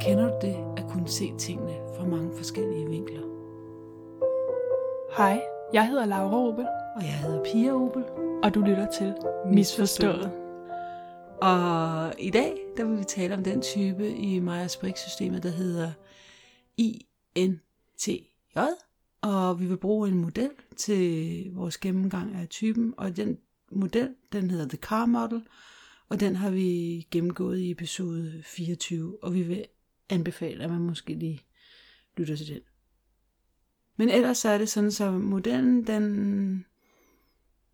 Kender du det at kunne se tingene fra mange forskellige vinkler? Hej, jeg hedder Laura Obel. Og jeg hedder Pia Obel. Og du lytter til Misforstået. Og i dag, der vil vi tale om den type i Myers-Briggs-systemet, der hedder INTJ. Og vi vil bruge en model til vores gennemgang af typen. Og den model, den hedder The Car Model. Og den har vi gennemgået i episode 24, og vi vil anbefale, at man måske lige lytter til den. Men ellers er det sådan, så modellen,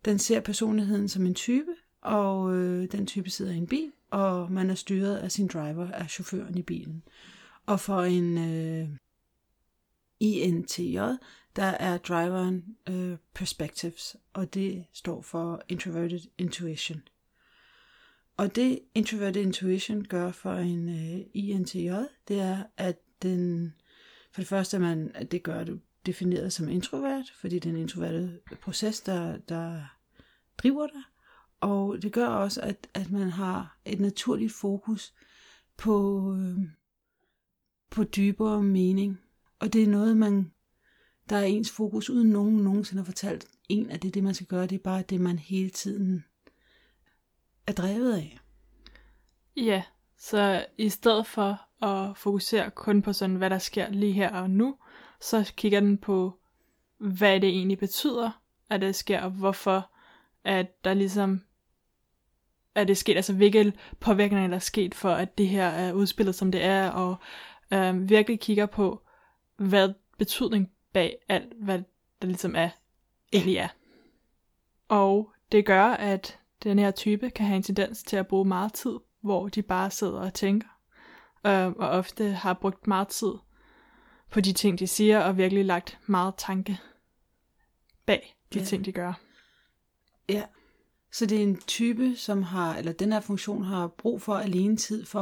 den ser personligheden som en type, og den type sidder i en bil, og man er styret af sin driver, af chaufføren i bilen. Og for en INTJ, der er driveren Perspectives, og det står for Introverted Intuition. Og det Introverted Intuition gør for en INTJ, det er, at den, for det første, at det gør det defineret som introvert, fordi det er en introvert proces, der driver dig. Og det gør også, at man har et naturligt fokus på dybere mening. Og det er noget, der er ens fokus, uden nogen nogensinde har fortalt en, at det er det, man skal gøre. Det er bare det, man hele tiden er drevet af. Ja, så i stedet for at fokusere kun på sådan, hvad der sker lige her og nu, så kigger den på, hvad det egentlig betyder, at det sker, og hvorfor at der ligesom at det er sket, altså hvilke påvirkninger der er sket for, at det her er udspillet, som det er, og virkelig kigger på, hvad betydning bag alt, hvad der ligesom er, egentlig er. Og det gør, at den her type kan have en tendens til at bruge meget tid, hvor de bare sidder og tænker, og ofte har brugt meget tid på de ting, de siger, og virkelig lagt meget tanke bag de ting, de gør. Ja, så det er en type, som har, eller den her funktion har brug for alene tid, for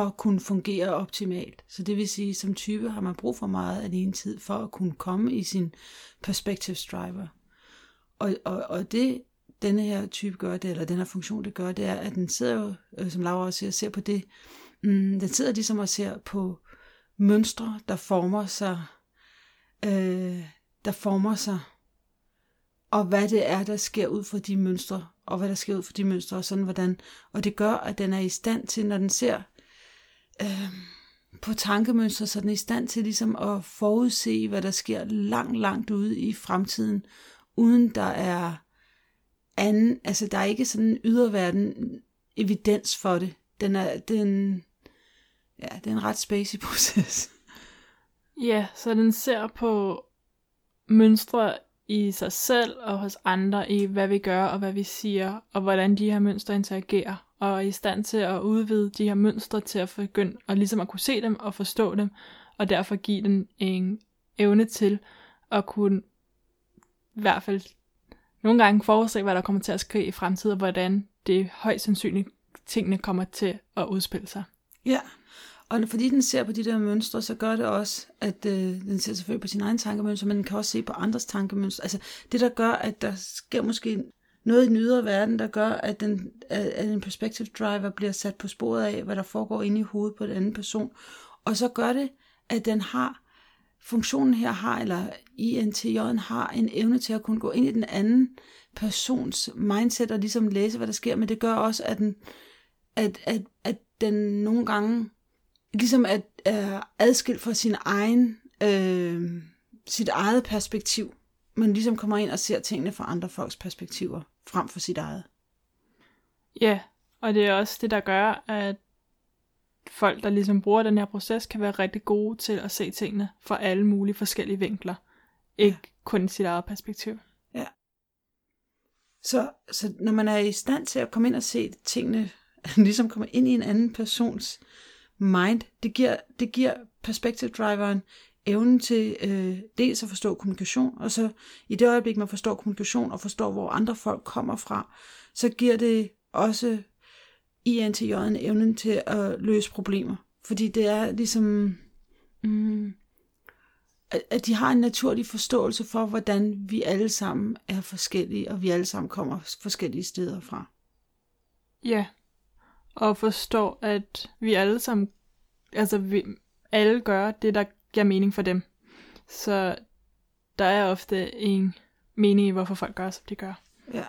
at kunne fungere optimalt. Så det vil sige, som type har man brug for meget alene tid, for at kunne komme i sin perspectives driver. Og det denne her type gør det, eller den her funktion det gør, det er, at den sidder jo, som Laura også siger, ser på det, den sidder ligesom og ser på mønstre, der former sig, og hvad det er, der sker ud fra de mønstre, og sådan hvordan, og det gør, at den er i stand til, når den ser på tankemønstre, så den er i stand til ligesom at forudse, hvad der sker langt, langt ude i fremtiden, uden der er der er ikke sådan en yderverden evidens for det. Det er en ret spacey proces. Ja, så den ser på mønstre i sig selv og hos andre, i hvad vi gør og hvad vi siger, og hvordan de her mønstre interagerer, og er i stand til at udvide de her mønstre til at begynde, og ligesom at kunne se dem og forstå dem, og derfor give den en evne til at kunne i hvert fald nogle gange forudse, hvad der kommer til at ske i fremtiden, og hvordan det højst sandsynligt tingene kommer til at udspille sig. Ja, og fordi den ser på de der mønstre, så gør det også, at den ser selvfølgelig på sin egen tankemønstre, men den kan også se på andres tankemønstre. Altså det, der gør, at der sker måske noget i den ydre verden, der gør, at en perspective driver bliver sat på sporet af, hvad der foregår inde i hovedet på den anden person. Og så gør det, at den har funktionen her har, eller INTJ'en har en evne til at kunne gå ind i den anden persons mindset og ligesom læse, hvad der sker, men det gør også, at den nogle gange ligesom er adskilt fra sin egen, sit eget perspektiv. Man ligesom kommer ind og ser tingene fra andre folks perspektiver, frem for sit eget. Ja, og det er også det, der gør, at folk, der ligesom bruger den her proces, kan være rigtig gode til at se tingene fra alle mulige forskellige vinkler. Ikke kun sit eget perspektiv. Ja. Så når man er i stand til at komme ind og se tingene, ligesom komme ind i en anden persons mind, det giver perspective driveren evnen til dels at forstå kommunikation, og så i det øjeblik, man forstår kommunikation og forstår, hvor andre folk kommer fra, så giver det også INTJ'en evnen til at løse problemer. Fordi det er ligesom, at de har en naturlig forståelse for, hvordan vi alle sammen er forskellige, og vi alle sammen kommer forskellige steder fra. Ja, og forstår, at vi alle sammen, altså vi alle gør det, der giver mening for dem. Så der er ofte en mening i, hvorfor folk gør, som de gør. Ja.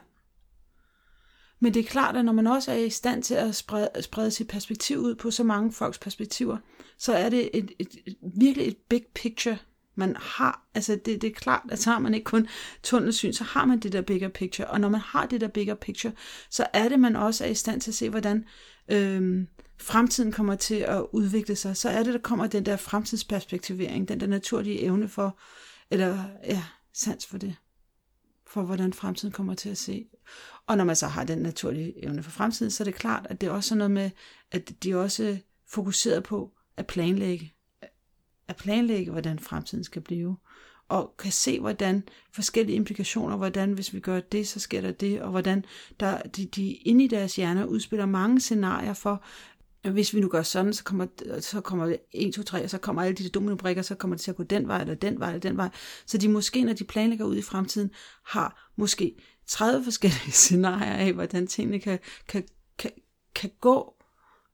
Men det er klart, at når man også er i stand til at sprede sit perspektiv ud på så mange folks perspektiver, så er det virkelig et big picture, man har. Altså det er klart, at så har man ikke kun tunnelsyn, så har man det der bigger picture. Og når man har det der bigger picture, så er det, man også er i stand til at se, hvordan fremtiden kommer til at udvikle sig. Så er det, der kommer den der fremtidsperspektivering, den der naturlige evne for, eller ja, sans for det, for hvordan fremtiden kommer til at se. Og når man så har den naturlige evne for fremtiden, så er det klart, at det er også noget med, at de også fokuserer på at planlægge, hvordan fremtiden skal blive, og kan se, hvordan forskellige implikationer, hvordan hvis vi gør det, så sker der det, og hvordan de inde i deres hjerner udspiller mange scenarier for, hvis vi nu gør sådan, så kommer 1, 2, 3, og så kommer alle de dominobrikker, så kommer det til at gå den vej, eller den vej, eller den vej. Så de måske, når de planlægger ud i fremtiden, har måske 30 forskellige scenarier af, hvordan tingene kan gå.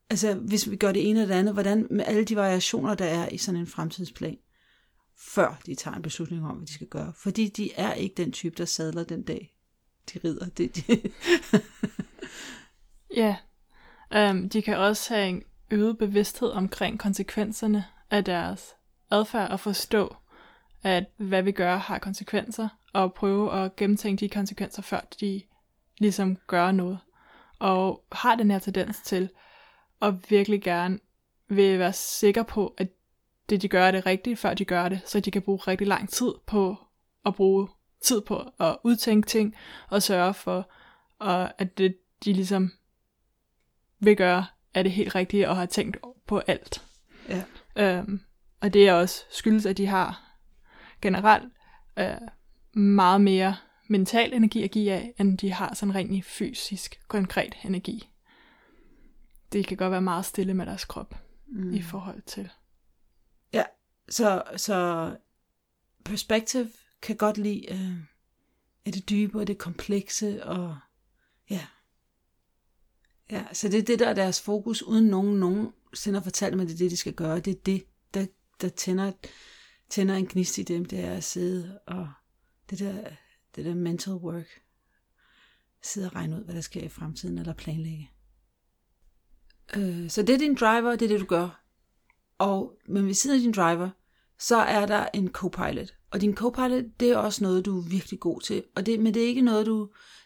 Altså, hvis vi gør det ene eller det andet, hvordan med alle de variationer, der er i sådan en fremtidsplan, før de tager en beslutning om, hvad de skal gøre. Fordi de er ikke den type, der sadler den dag, de rider. Ja. De kan også have en øget bevidsthed omkring konsekvenserne af deres adfærd og forstå, at hvad vi gør har konsekvenser, og prøve at gennemtænke de konsekvenser, før de ligesom gør noget. Og har den her tendens til at virkelig gerne vil være sikker på, at det de gør er det rigtige, før de gør det, så de kan bruge rigtig lang tid på at udtænke ting og sørge for, at det de ligesom vil gøre, er det helt rigtige og har tænkt på alt. Ja. Og det er også skyldes, at de har generelt meget mere mental energi at give af, end de har sådan rent fysisk, konkret energi. Det kan godt være meget stille med deres krop i forhold til. Ja, så perspektiv kan godt lide det dybe og det komplekse og ja. Ja, så det er det, der er deres fokus, uden nogen sender fortalt mig, det er det, de skal gøre. Det er det, der tænder en gnist i dem, det er at sidde og det der mental work. Sidde og regne ud, hvad der sker i fremtiden, eller planlægge. Så det er din driver, det er det, du gør. Men ved siden af din driver, så er der en co-pilot. Og din co-pilot, det er også noget, du er virkelig god til. Men det er ikke noget,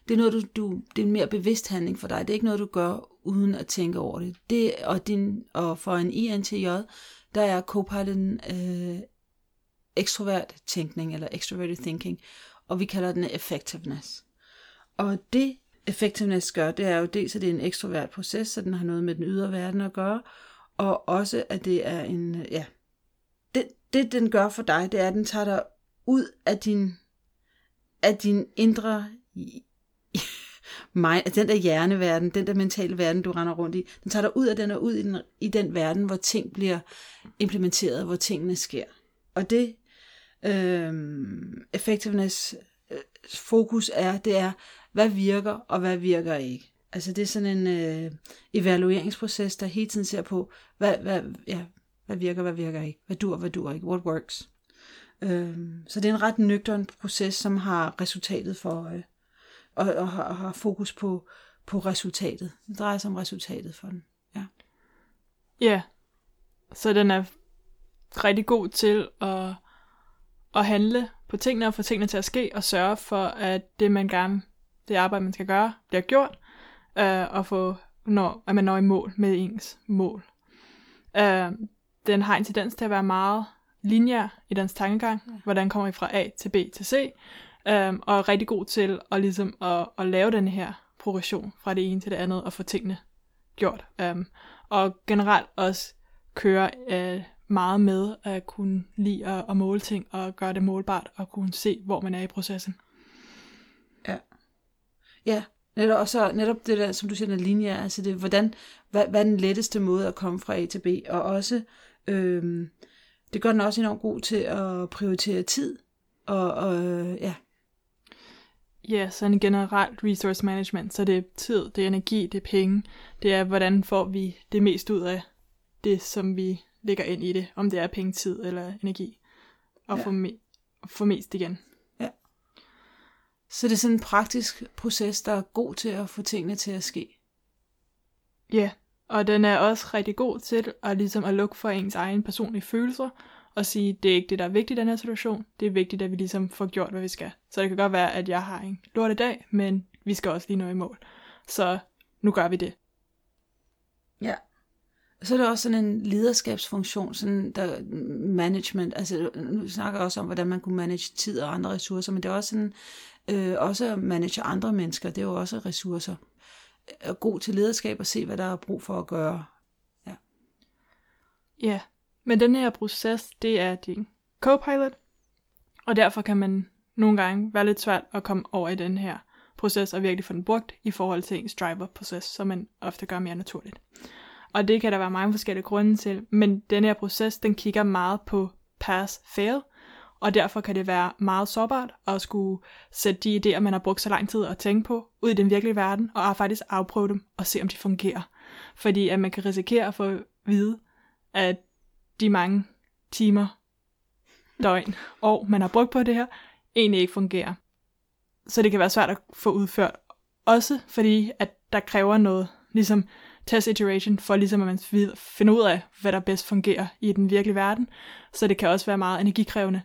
det er en mere bevidst handling for dig. Det er ikke noget, du gør uden at tænke over det. Og for en INTJ, der er co-piloten extrovert tænkning, eller extroverted thinking, og vi kalder den effectiveness. Og det effectiveness gør, det er jo dels, at det er en extrovert proces, så den har noget med den ydre verden at gøre, og også, at det er en, ja, det den gør for dig, det er, at den tager dig ud af din indre mind, den der hjerneverden, den der mentale verden, du render rundt i, den tager dig ud af den og ud i den verden, hvor ting bliver implementeret, hvor tingene sker. Og det effectiveness fokus er, det er, hvad virker og hvad virker ikke. Altså det er sådan en evalueringsproces, der hele tiden ser på, hvad virker, hvad virker ikke, hvad dur ikke, what works. Så det er en ret nøgtern proces, som har resultatet for øje, og har fokus på resultatet. Det drejer sig om resultatet for den. Ja, så den er rigtig god til at handle på tingene og få tingene til at ske, og sørge for, at det arbejde, man skal gøre, bliver gjort, og at man når i mål med ens mål. Den har en tendens til at være meget lineær i dens tankegang, hvordan kommer vi fra A til B til C, og er rigtig god til at, ligesom at lave den her progression fra det ene til det andet, og få tingene gjort. Og generelt også køre meget med at kunne lide at måle ting, og gøre det målbart, og kunne se, hvor man er i processen. Ja, netop det der, som du siger, den linje, altså det, hvad er den letteste måde at komme fra A til B, og også, det gør den også enormt god til at prioritere tid, og ja. ja, sådan generelt resource management, så det er tid, det er energi, det er penge, det er, hvordan får vi det mest ud af det, som vi lægger ind i det, om det er penge, tid eller energi, og få mest igen. Ja. Så det er sådan en praktisk proces, der er god til at få tingene til at ske. Ja, og den er også rigtig god til at ligesom at lukke for ens egen personlige følelser, og sige, det er ikke det, der er vigtigt i den her situation, det er vigtigt, at vi ligesom får gjort, hvad vi skal. Så det kan godt være, at jeg har en lortedag, men vi skal også lige nå i mål. Så nu gør vi det. Ja. Så er det også sådan en lederskabsfunktion, sådan der management, altså nu snakker jeg også om, hvordan man kunne manage tid og andre ressourcer, men det er også sådan, også at manage andre mennesker, det er jo også ressourcer. Og god til lederskab og se, hvad der er brug for at gøre. Ja. Ja. Men den her proces, det er din co-pilot, og derfor kan man nogle gange være lidt svært at komme over i den her proces, og virkelig få den brugt i forhold til ens driver-proces, som man ofte gør mere naturligt. Og det kan der være mange forskellige grunde til, men den her proces, den kigger meget på pass-fail, og derfor kan det være meget sårbart at skulle sætte de idéer, man har brugt så lang tid at tænke på, ud i den virkelige verden, og faktisk afprøve dem, og se om de fungerer. Fordi at man kan risikere at få at vide, at de mange timer, døgn, år, man har brugt på det her, egentlig ikke fungerer. Så det kan være svært at få udført. Også fordi, at der kræver noget, ligesom test iteration, for ligesom at man finder ud af, hvad der bedst fungerer i den virkelige verden. Så det kan også være meget energikrævende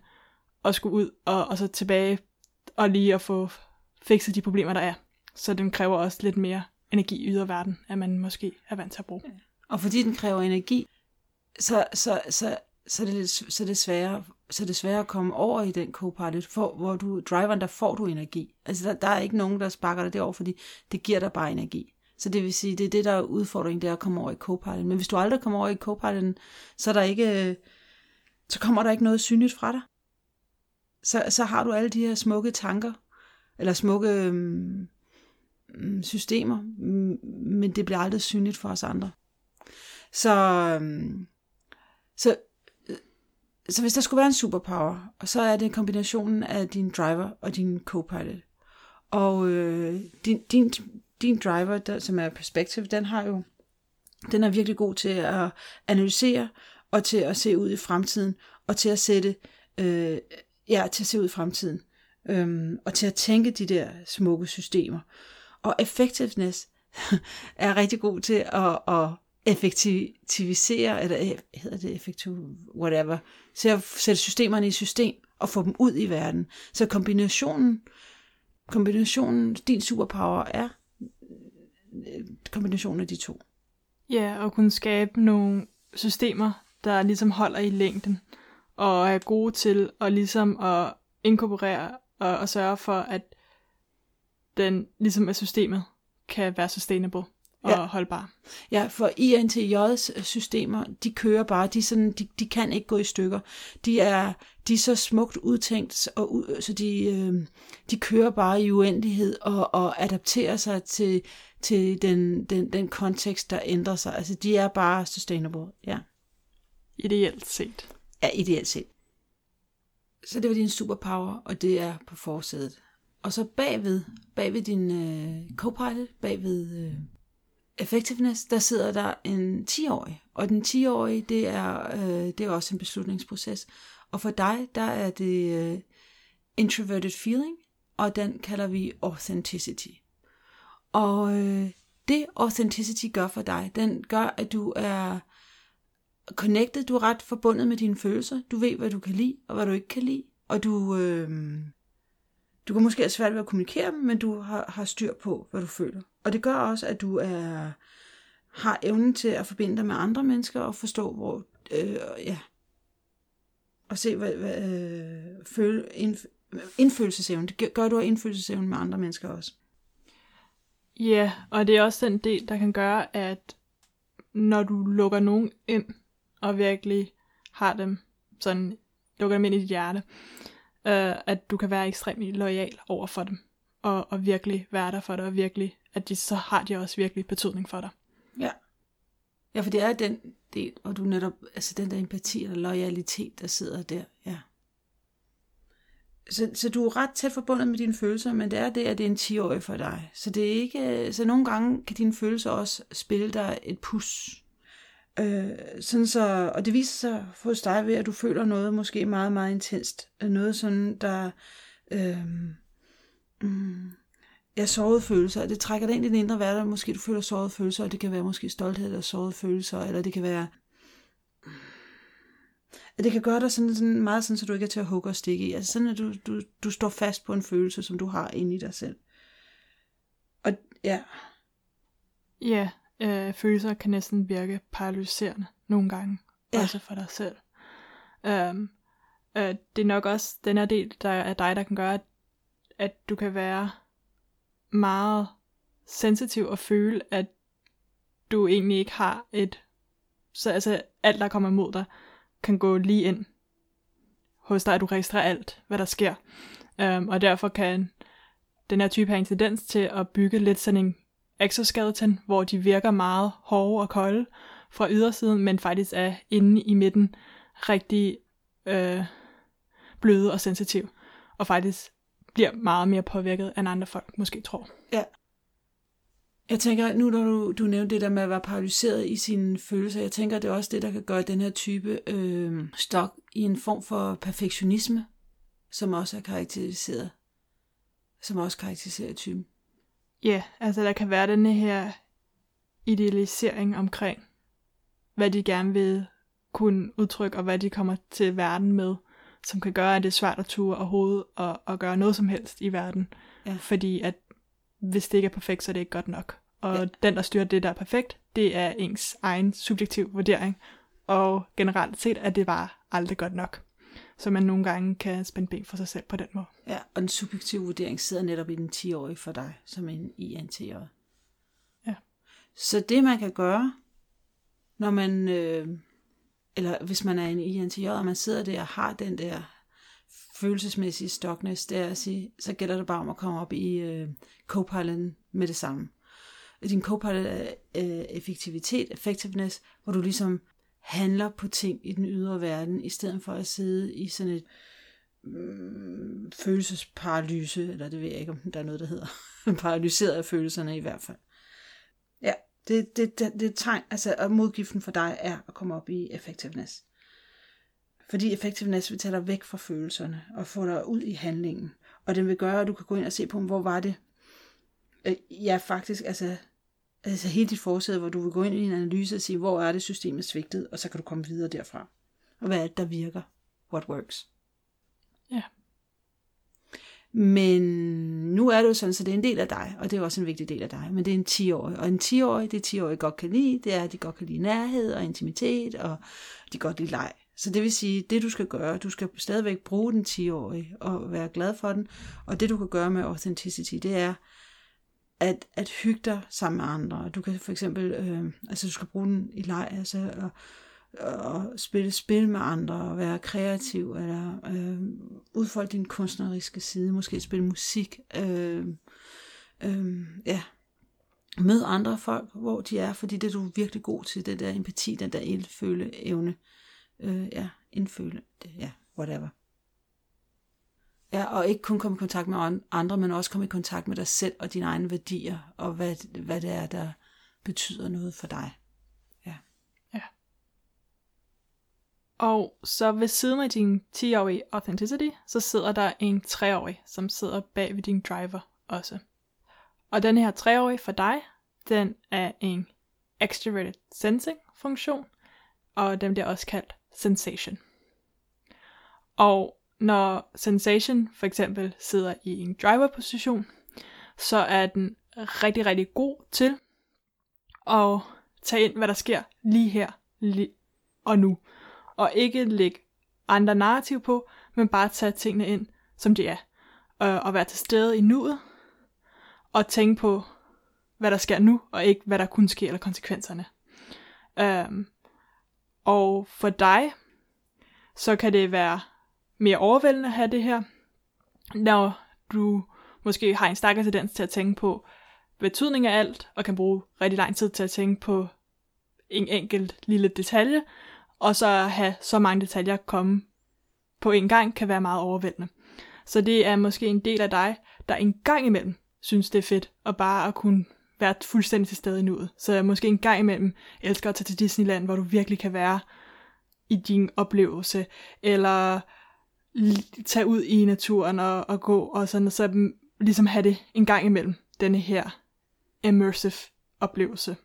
at skulle ud og så tilbage og lige at få fikset de problemer, der er. Så den kræver også lidt mere energi i yderverden, at man måske er vant til at bruge. Og fordi den kræver energi, så det er sværere at komme over i den co-pilot, hvor du driveren, der får du energi. Altså der er ikke nogen, der sparker dig derover, fordi det giver dig bare energi. Så det vil sige, det er det, der er udfordringen, det er at komme over i co-piloten. Men hvis du aldrig kommer over i co-piloten, så kommer der ikke noget synligt fra dig. Så har du alle de her smukke tanker, eller smukke systemer, men det bliver aldrig synligt for os andre. Så hvis der skulle være en superpower, og så er det kombinationen af din driver og din co-pilot. Og din driver, der, som er perspective, den er virkelig god til at analysere og til at se ud i fremtiden og til at se ud i fremtiden og til at tænke de der smukke systemer. Og effectiveness er rigtig god til at effektivisere, eller hedder det effektiv, whatever, så at sætte systemerne i system, og få dem ud i verden. Så kombinationen din superpower er kombinationen af de to. Ja, og kunne skabe nogle systemer, der ligesom holder i længden, og er gode til at ligesom at inkorporere, og sørge for, at den ligesom af systemet kan være sustainable. Og ja. Holdbar. Ja, for INTJ's systemer, de kører bare, de kan ikke gå i stykker. De er så smukt udtænkt, og så de kører bare i uendelighed og adapterer sig til den kontekst, der ændrer sig. Altså, de er bare sustainable, ja. Ideelt set. Ja, ideelt set. Så det var din superpower, og det er på forsædet. Og så bagved din co-pilot, bagved effectiveness, der sidder der en 10-årig, og den 10-årige, det er også en beslutningsproces. Og for dig, der er det introverted feeling, og den kalder vi authenticity. Og det authenticity gør for dig, den gør, at du er connected, du er ret forbundet med dine følelser, du ved, hvad du kan lide, og hvad du ikke kan lide, og du kan måske have svært ved at kommunikere dem, men du har styr på, hvad du føler. Og det gør også, at du har evnen til at forbinde dig med andre mennesker og forstå, hvor og se, indfølelsesevnen. Det gør, at du har indfølelsesevnen med andre mennesker også. Ja, og det er også den del, der kan gøre, at når du lukker nogen ind, og virkelig har dem, sådan lukker dem ind i dit hjerte, at du kan være ekstremt loyal over for dem, og virkelig være der for dig, og virkelig, at så har de også virkelig betydning for dig. Ja. Ja, for det er den del, og du netop, altså den der empati eller loyalitet, der sidder der, ja. Så du er ret tæt forbundet med dine følelser, men det er det, at det er en 10-årig for dig. Så det er ikke, så nogle gange kan dine følelser også spille dig et puds. Sådan så, og det viser sig hos dig ved, at du føler noget måske meget, meget intenst. Noget sådan, der... jeg sårede følelser, og det trækker dig ind i den indre verden. Måske du føler sårede følelser, og det kan være måske stolthed eller sårede følelser, eller det kan være... Det kan gøre dig sådan meget sådan, så du ikke er til at hugge og stikke i. Altså sådan, at du står fast på en følelse, som du har inde i dig selv. Og ja. Ja, følelser kan næsten virke paralyserende nogle gange. Ja. Også for dig selv. Det er nok også den her del af dig, der kan gøre, at du kan være meget sensitiv og føle, at du egentlig ikke har et... Så altså alt, der kommer imod dig, kan gå lige ind hos dig, at du registrerer alt, hvad der sker. Og derfor kan den her type have en tendens til at bygge lidt sådan en exoskeleton, hvor de virker meget hårde og kolde fra ydersiden, men faktisk er inde i midten rigtig bløde og sensitiv, og faktisk bliver meget mere påvirket, end andre folk måske tror. Ja. Jeg tænker, nu når du nævnte det der med at være paralyseret i sine følelser, jeg tænker, det er også det, der kan gøre den her type stok i en form for perfektionisme, som også er karakteriseret, som også karakteriserer typen. Ja, altså der kan være den her idealisering omkring, hvad de gerne vil kunne udtrykke, og hvad de kommer til verden med, som kan gøre, at det er svært at ture overhovedet og gøre noget som helst i verden, ja. Fordi at hvis det ikke er perfekt, så er det ikke godt nok. Og ja. Den, der styrer det, der er perfekt, det er ens egen subjektiv vurdering. Og generelt set er det bare aldrig godt nok. Så man nogle gange kan spænde ben for sig selv på den måde. Ja, og den subjektive vurdering sidder netop i den 10-årige for dig, som en INTJ. Ja. Så det, man kan gøre, når man, eller hvis man er en INTJ, og man sidder der og har den der følelsesmæssige stockness, det er at sige, så gælder det bare om at komme op i co-piloten med det samme. Din co-pilot er effectiveness, hvor du ligesom handler på ting i den ydre verden, i stedet for at sidde i sådan et følelsesparalyse, eller det ved jeg ikke, om der er noget, der hedder paralyseret af følelserne i hvert fald. Ja, det er tegn, altså modgiften for dig er at komme op i effectiveness. Fordi effectiveness vil tage dig væk fra følelserne og få dig ud i handlingen. Og den vil gøre, at du kan gå ind og se på, hvor var det? Ja, faktisk, altså helt dit forsæde, hvor du vil gå ind i en analyse og sige, hvor er det systemet svigtet, og så kan du komme videre derfra. Og hvad er det, der virker? What works? Ja. Men nu er det jo sådan, så det er en del af dig, og det er også en vigtig del af dig, men det er en 10-årig. Og en 10-årig, det 10-årige godt kan lide, det er, at de godt kan lide nærhed og intimitet, og de godt kan lide leg. Så det vil sige, det du skal gøre, du skal stadigvæk bruge den 10-årige og være glad for den. Og det du kan gøre med authenticity, det er at hygge dig sammen med andre. Du kan for eksempel, du skal bruge den i leg, altså og spille spil med andre og være kreativ eller udfolde din kunstneriske side, måske spille musik, ja. Mød andre folk, hvor de er, fordi det du er virkelig god til, det der empati, den der indføle evne. Whatever. Ja, og ikke kun komme i kontakt med andre, men også komme i kontakt med dig selv og dine egne værdier, og hvad det er, der betyder noget for dig. Ja. Ja. Og så ved siden af din 10-årige authenticity, så sidder der en 3-årig, som sidder bag ved din driver også. Og den her 3-årige for dig, den er en extraverted sensing funktion, og den bliver også kaldt Sensation. Og når Sensation for eksempel sidder i en driverposition, så er den rigtig, rigtig god til at tage ind, hvad der sker lige her og nu. Og ikke lægge andre narrativ på, men bare tage tingene ind, som de er. Og være til stede i nuet, og tænke på, hvad der sker nu, og ikke hvad der kunne ske, eller konsekvenserne. Og for dig, så kan det være mere overvældende at have det her, når du måske har en stærkere tendens til at tænke på betydning af alt, og kan bruge rigtig lang tid til at tænke på en enkelt lille detalje, og så have så mange detaljer komme på en gang, kan være meget overvældende. Så det er måske en del af dig, der en gang imellem synes, det er fedt at bare at kunne være fuldstændig til stede i nuet. Så jeg måske en gang imellem elsker at tage til Disneyland, hvor du virkelig kan være i din oplevelse, eller tage ud i naturen og gå, og sådan, så ligesom have det en gang imellem, denne her immersive oplevelse.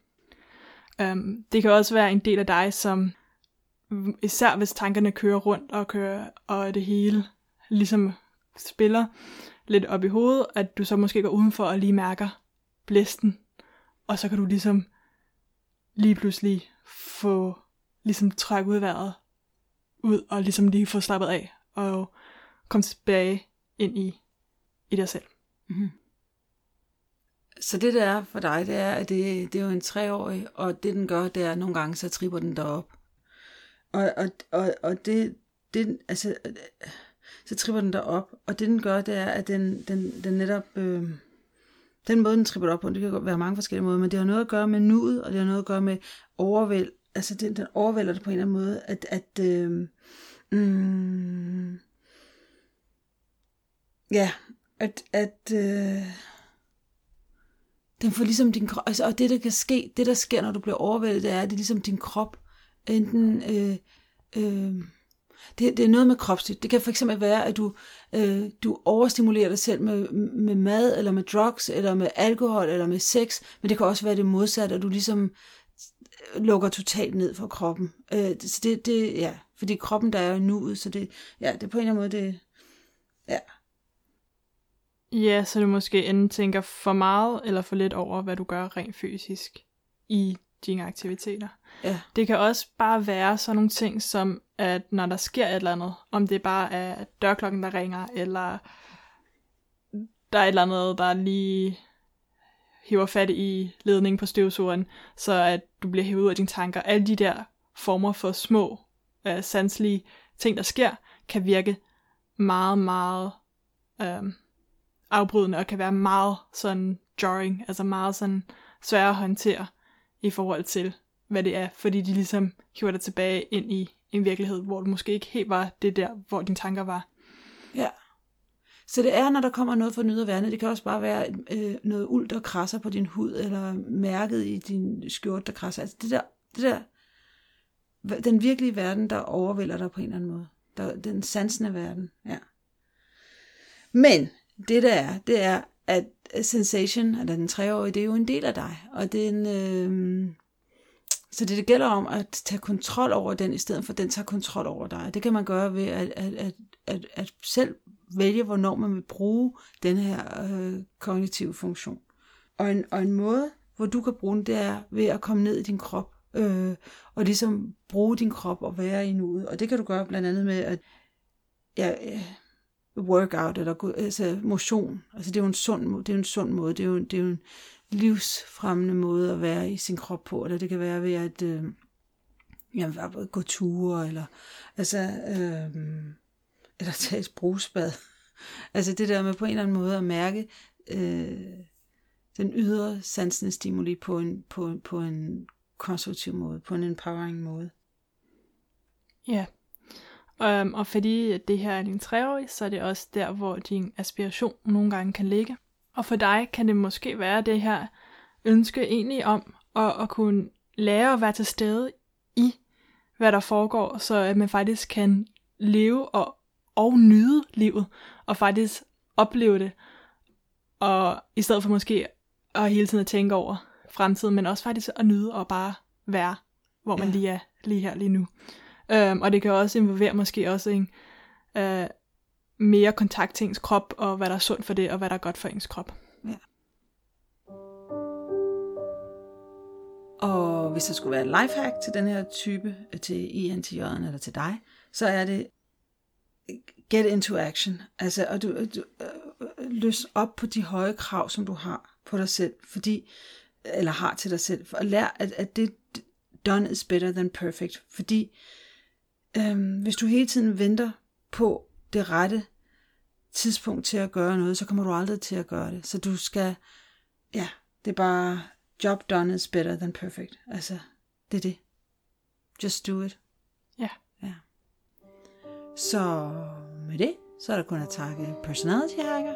Det kan også være en del af dig, som især hvis tankerne kører rundt og kører, og det hele ligesom spiller lidt op i hovedet, at du så måske går udenfor og lige mærker blæsten, og så kan du ligesom lige pludselig få ligesom trække ud vejret ud, og ligesom lige få slappet af, og komme tilbage ind i dig selv. Mm-hmm. Så det der er for dig, det er, at det er jo en 3-årig, og det den gør, det er, nogle gange så tripper den derop. Og det altså, så tripper den derop, og det den gør, det er, at den netop, den måde den tripper op på, det kan være mange forskellige måder, men det har noget at gøre med nuet, og det har noget at gøre med overvæld, altså den overvælder det på en eller anden måde, den får ligesom din krop, altså, og det der sker, når du bliver overvældet, det er, at det er ligesom din krop, enten, det er noget med kropsligt. Det kan for eksempel være, at du overstimulerer dig selv med mad, eller med drugs, eller med alkohol, eller med sex, men det kan også være det modsatte, at du ligesom lukker totalt ned for kroppen. Så det ja, fordi kroppen, der er jo nuet, så det, ja, det er på en eller anden måde, det, ja. Ja, så du måske enten tænker for meget eller for lidt over, hvad du gør rent fysisk i dine aktiviteter. Ja. Det kan også bare være sådan nogle ting, som at når der sker et eller andet, om det bare er dørklokken, der ringer, eller der er et eller andet, der lige hiver fat i ledningen på støvsugeren, så at du bliver hævet ud af dine tanker. Alle de der former for små, sanselige ting, der sker, kan virke meget, meget afbrydende, og kan være meget sådan jarring, altså meget sådan svære at håndtere i forhold til, hvad det er, fordi de ligesom hiver dig tilbage ind i en virkelighed, hvor du måske ikke helt var det der, hvor dine tanker var. Ja. Så det er, når der kommer noget fra den ydre verden. Det kan også bare være noget uld, der krasser på din hud, eller mærket i din skjorte, der krasser. Altså det der, den virkelige verden, der overvælder dig på en eller anden måde. Den sansende verden, ja. Men det der er, det er, at sensation, eller den 3-årige, det er jo en del af dig. Og den, så det gælder om at tage kontrol over den, i stedet for at den tager kontrol over dig. Det kan man gøre ved at selv vælge, hvornår man vil bruge den her kognitive funktion. Og en måde, hvor du kan bruge den, det er ved at komme ned i din krop, og ligesom bruge din krop og være i nuet. Og det kan du gøre blandt andet med at workout, eller altså motion. Altså det er jo en sund måde, det er jo en livsfremmende måde at være i sin krop på, eller det kan være ved at gå ture, eller altså eller tage et brusbad. Altså det der med på en eller anden måde at mærke den ydre sansende stimuli på en konstruktiv måde, på en empowering måde. Ja. Og fordi det her er din 3-årige, så er det også der, hvor din aspiration nogle gange kan ligge. Og for dig kan det måske være det her ønske egentlig om at kunne lære at være til stede i, hvad der foregår, så at man faktisk kan leve og nyde livet, og faktisk opleve det, og i stedet for måske at hele tiden at tænke over fremtiden, men også faktisk at nyde og bare være, hvor man lige er lige her, lige nu. Og det kan også involvere måske også en mere kontakt til ens krop, og hvad der er sundt for det, og hvad der er godt for ens krop. Ja. Og hvis der skulle være et lifehack til den her type, til INTJ'en eller til dig, så er det get into action. Altså, og du løs op på de høje krav, som du har på dig selv, har til dig selv, og lær, at det done is better than perfect, fordi hvis du hele tiden venter på det rette tidspunkt til at gøre noget, så kommer du aldrig til at gøre det. Så du skal, det er bare job done is better than perfect. Altså, det er det. Just do it. Ja. Så med det, så er der kun at takke Personality Hacker,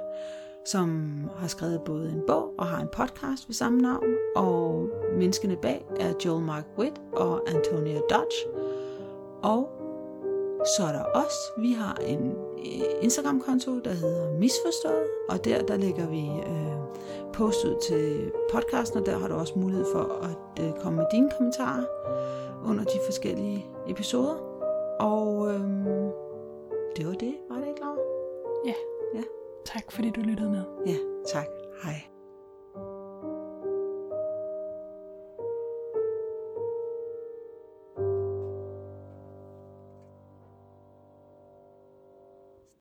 som har skrevet både en bog og har en podcast ved samme navn, og menneskene bag er Joel Mark Witt og Antonia Dodge. Og så er der os. Vi har en Instagram-konto, der hedder Misforstået, og der lægger vi post ud til podcasten, og der har du også mulighed for at komme med dine kommentarer under de forskellige episoder. Og det var det, Laura? Ja. Tak fordi du lyttede med. Ja, tak. Hej.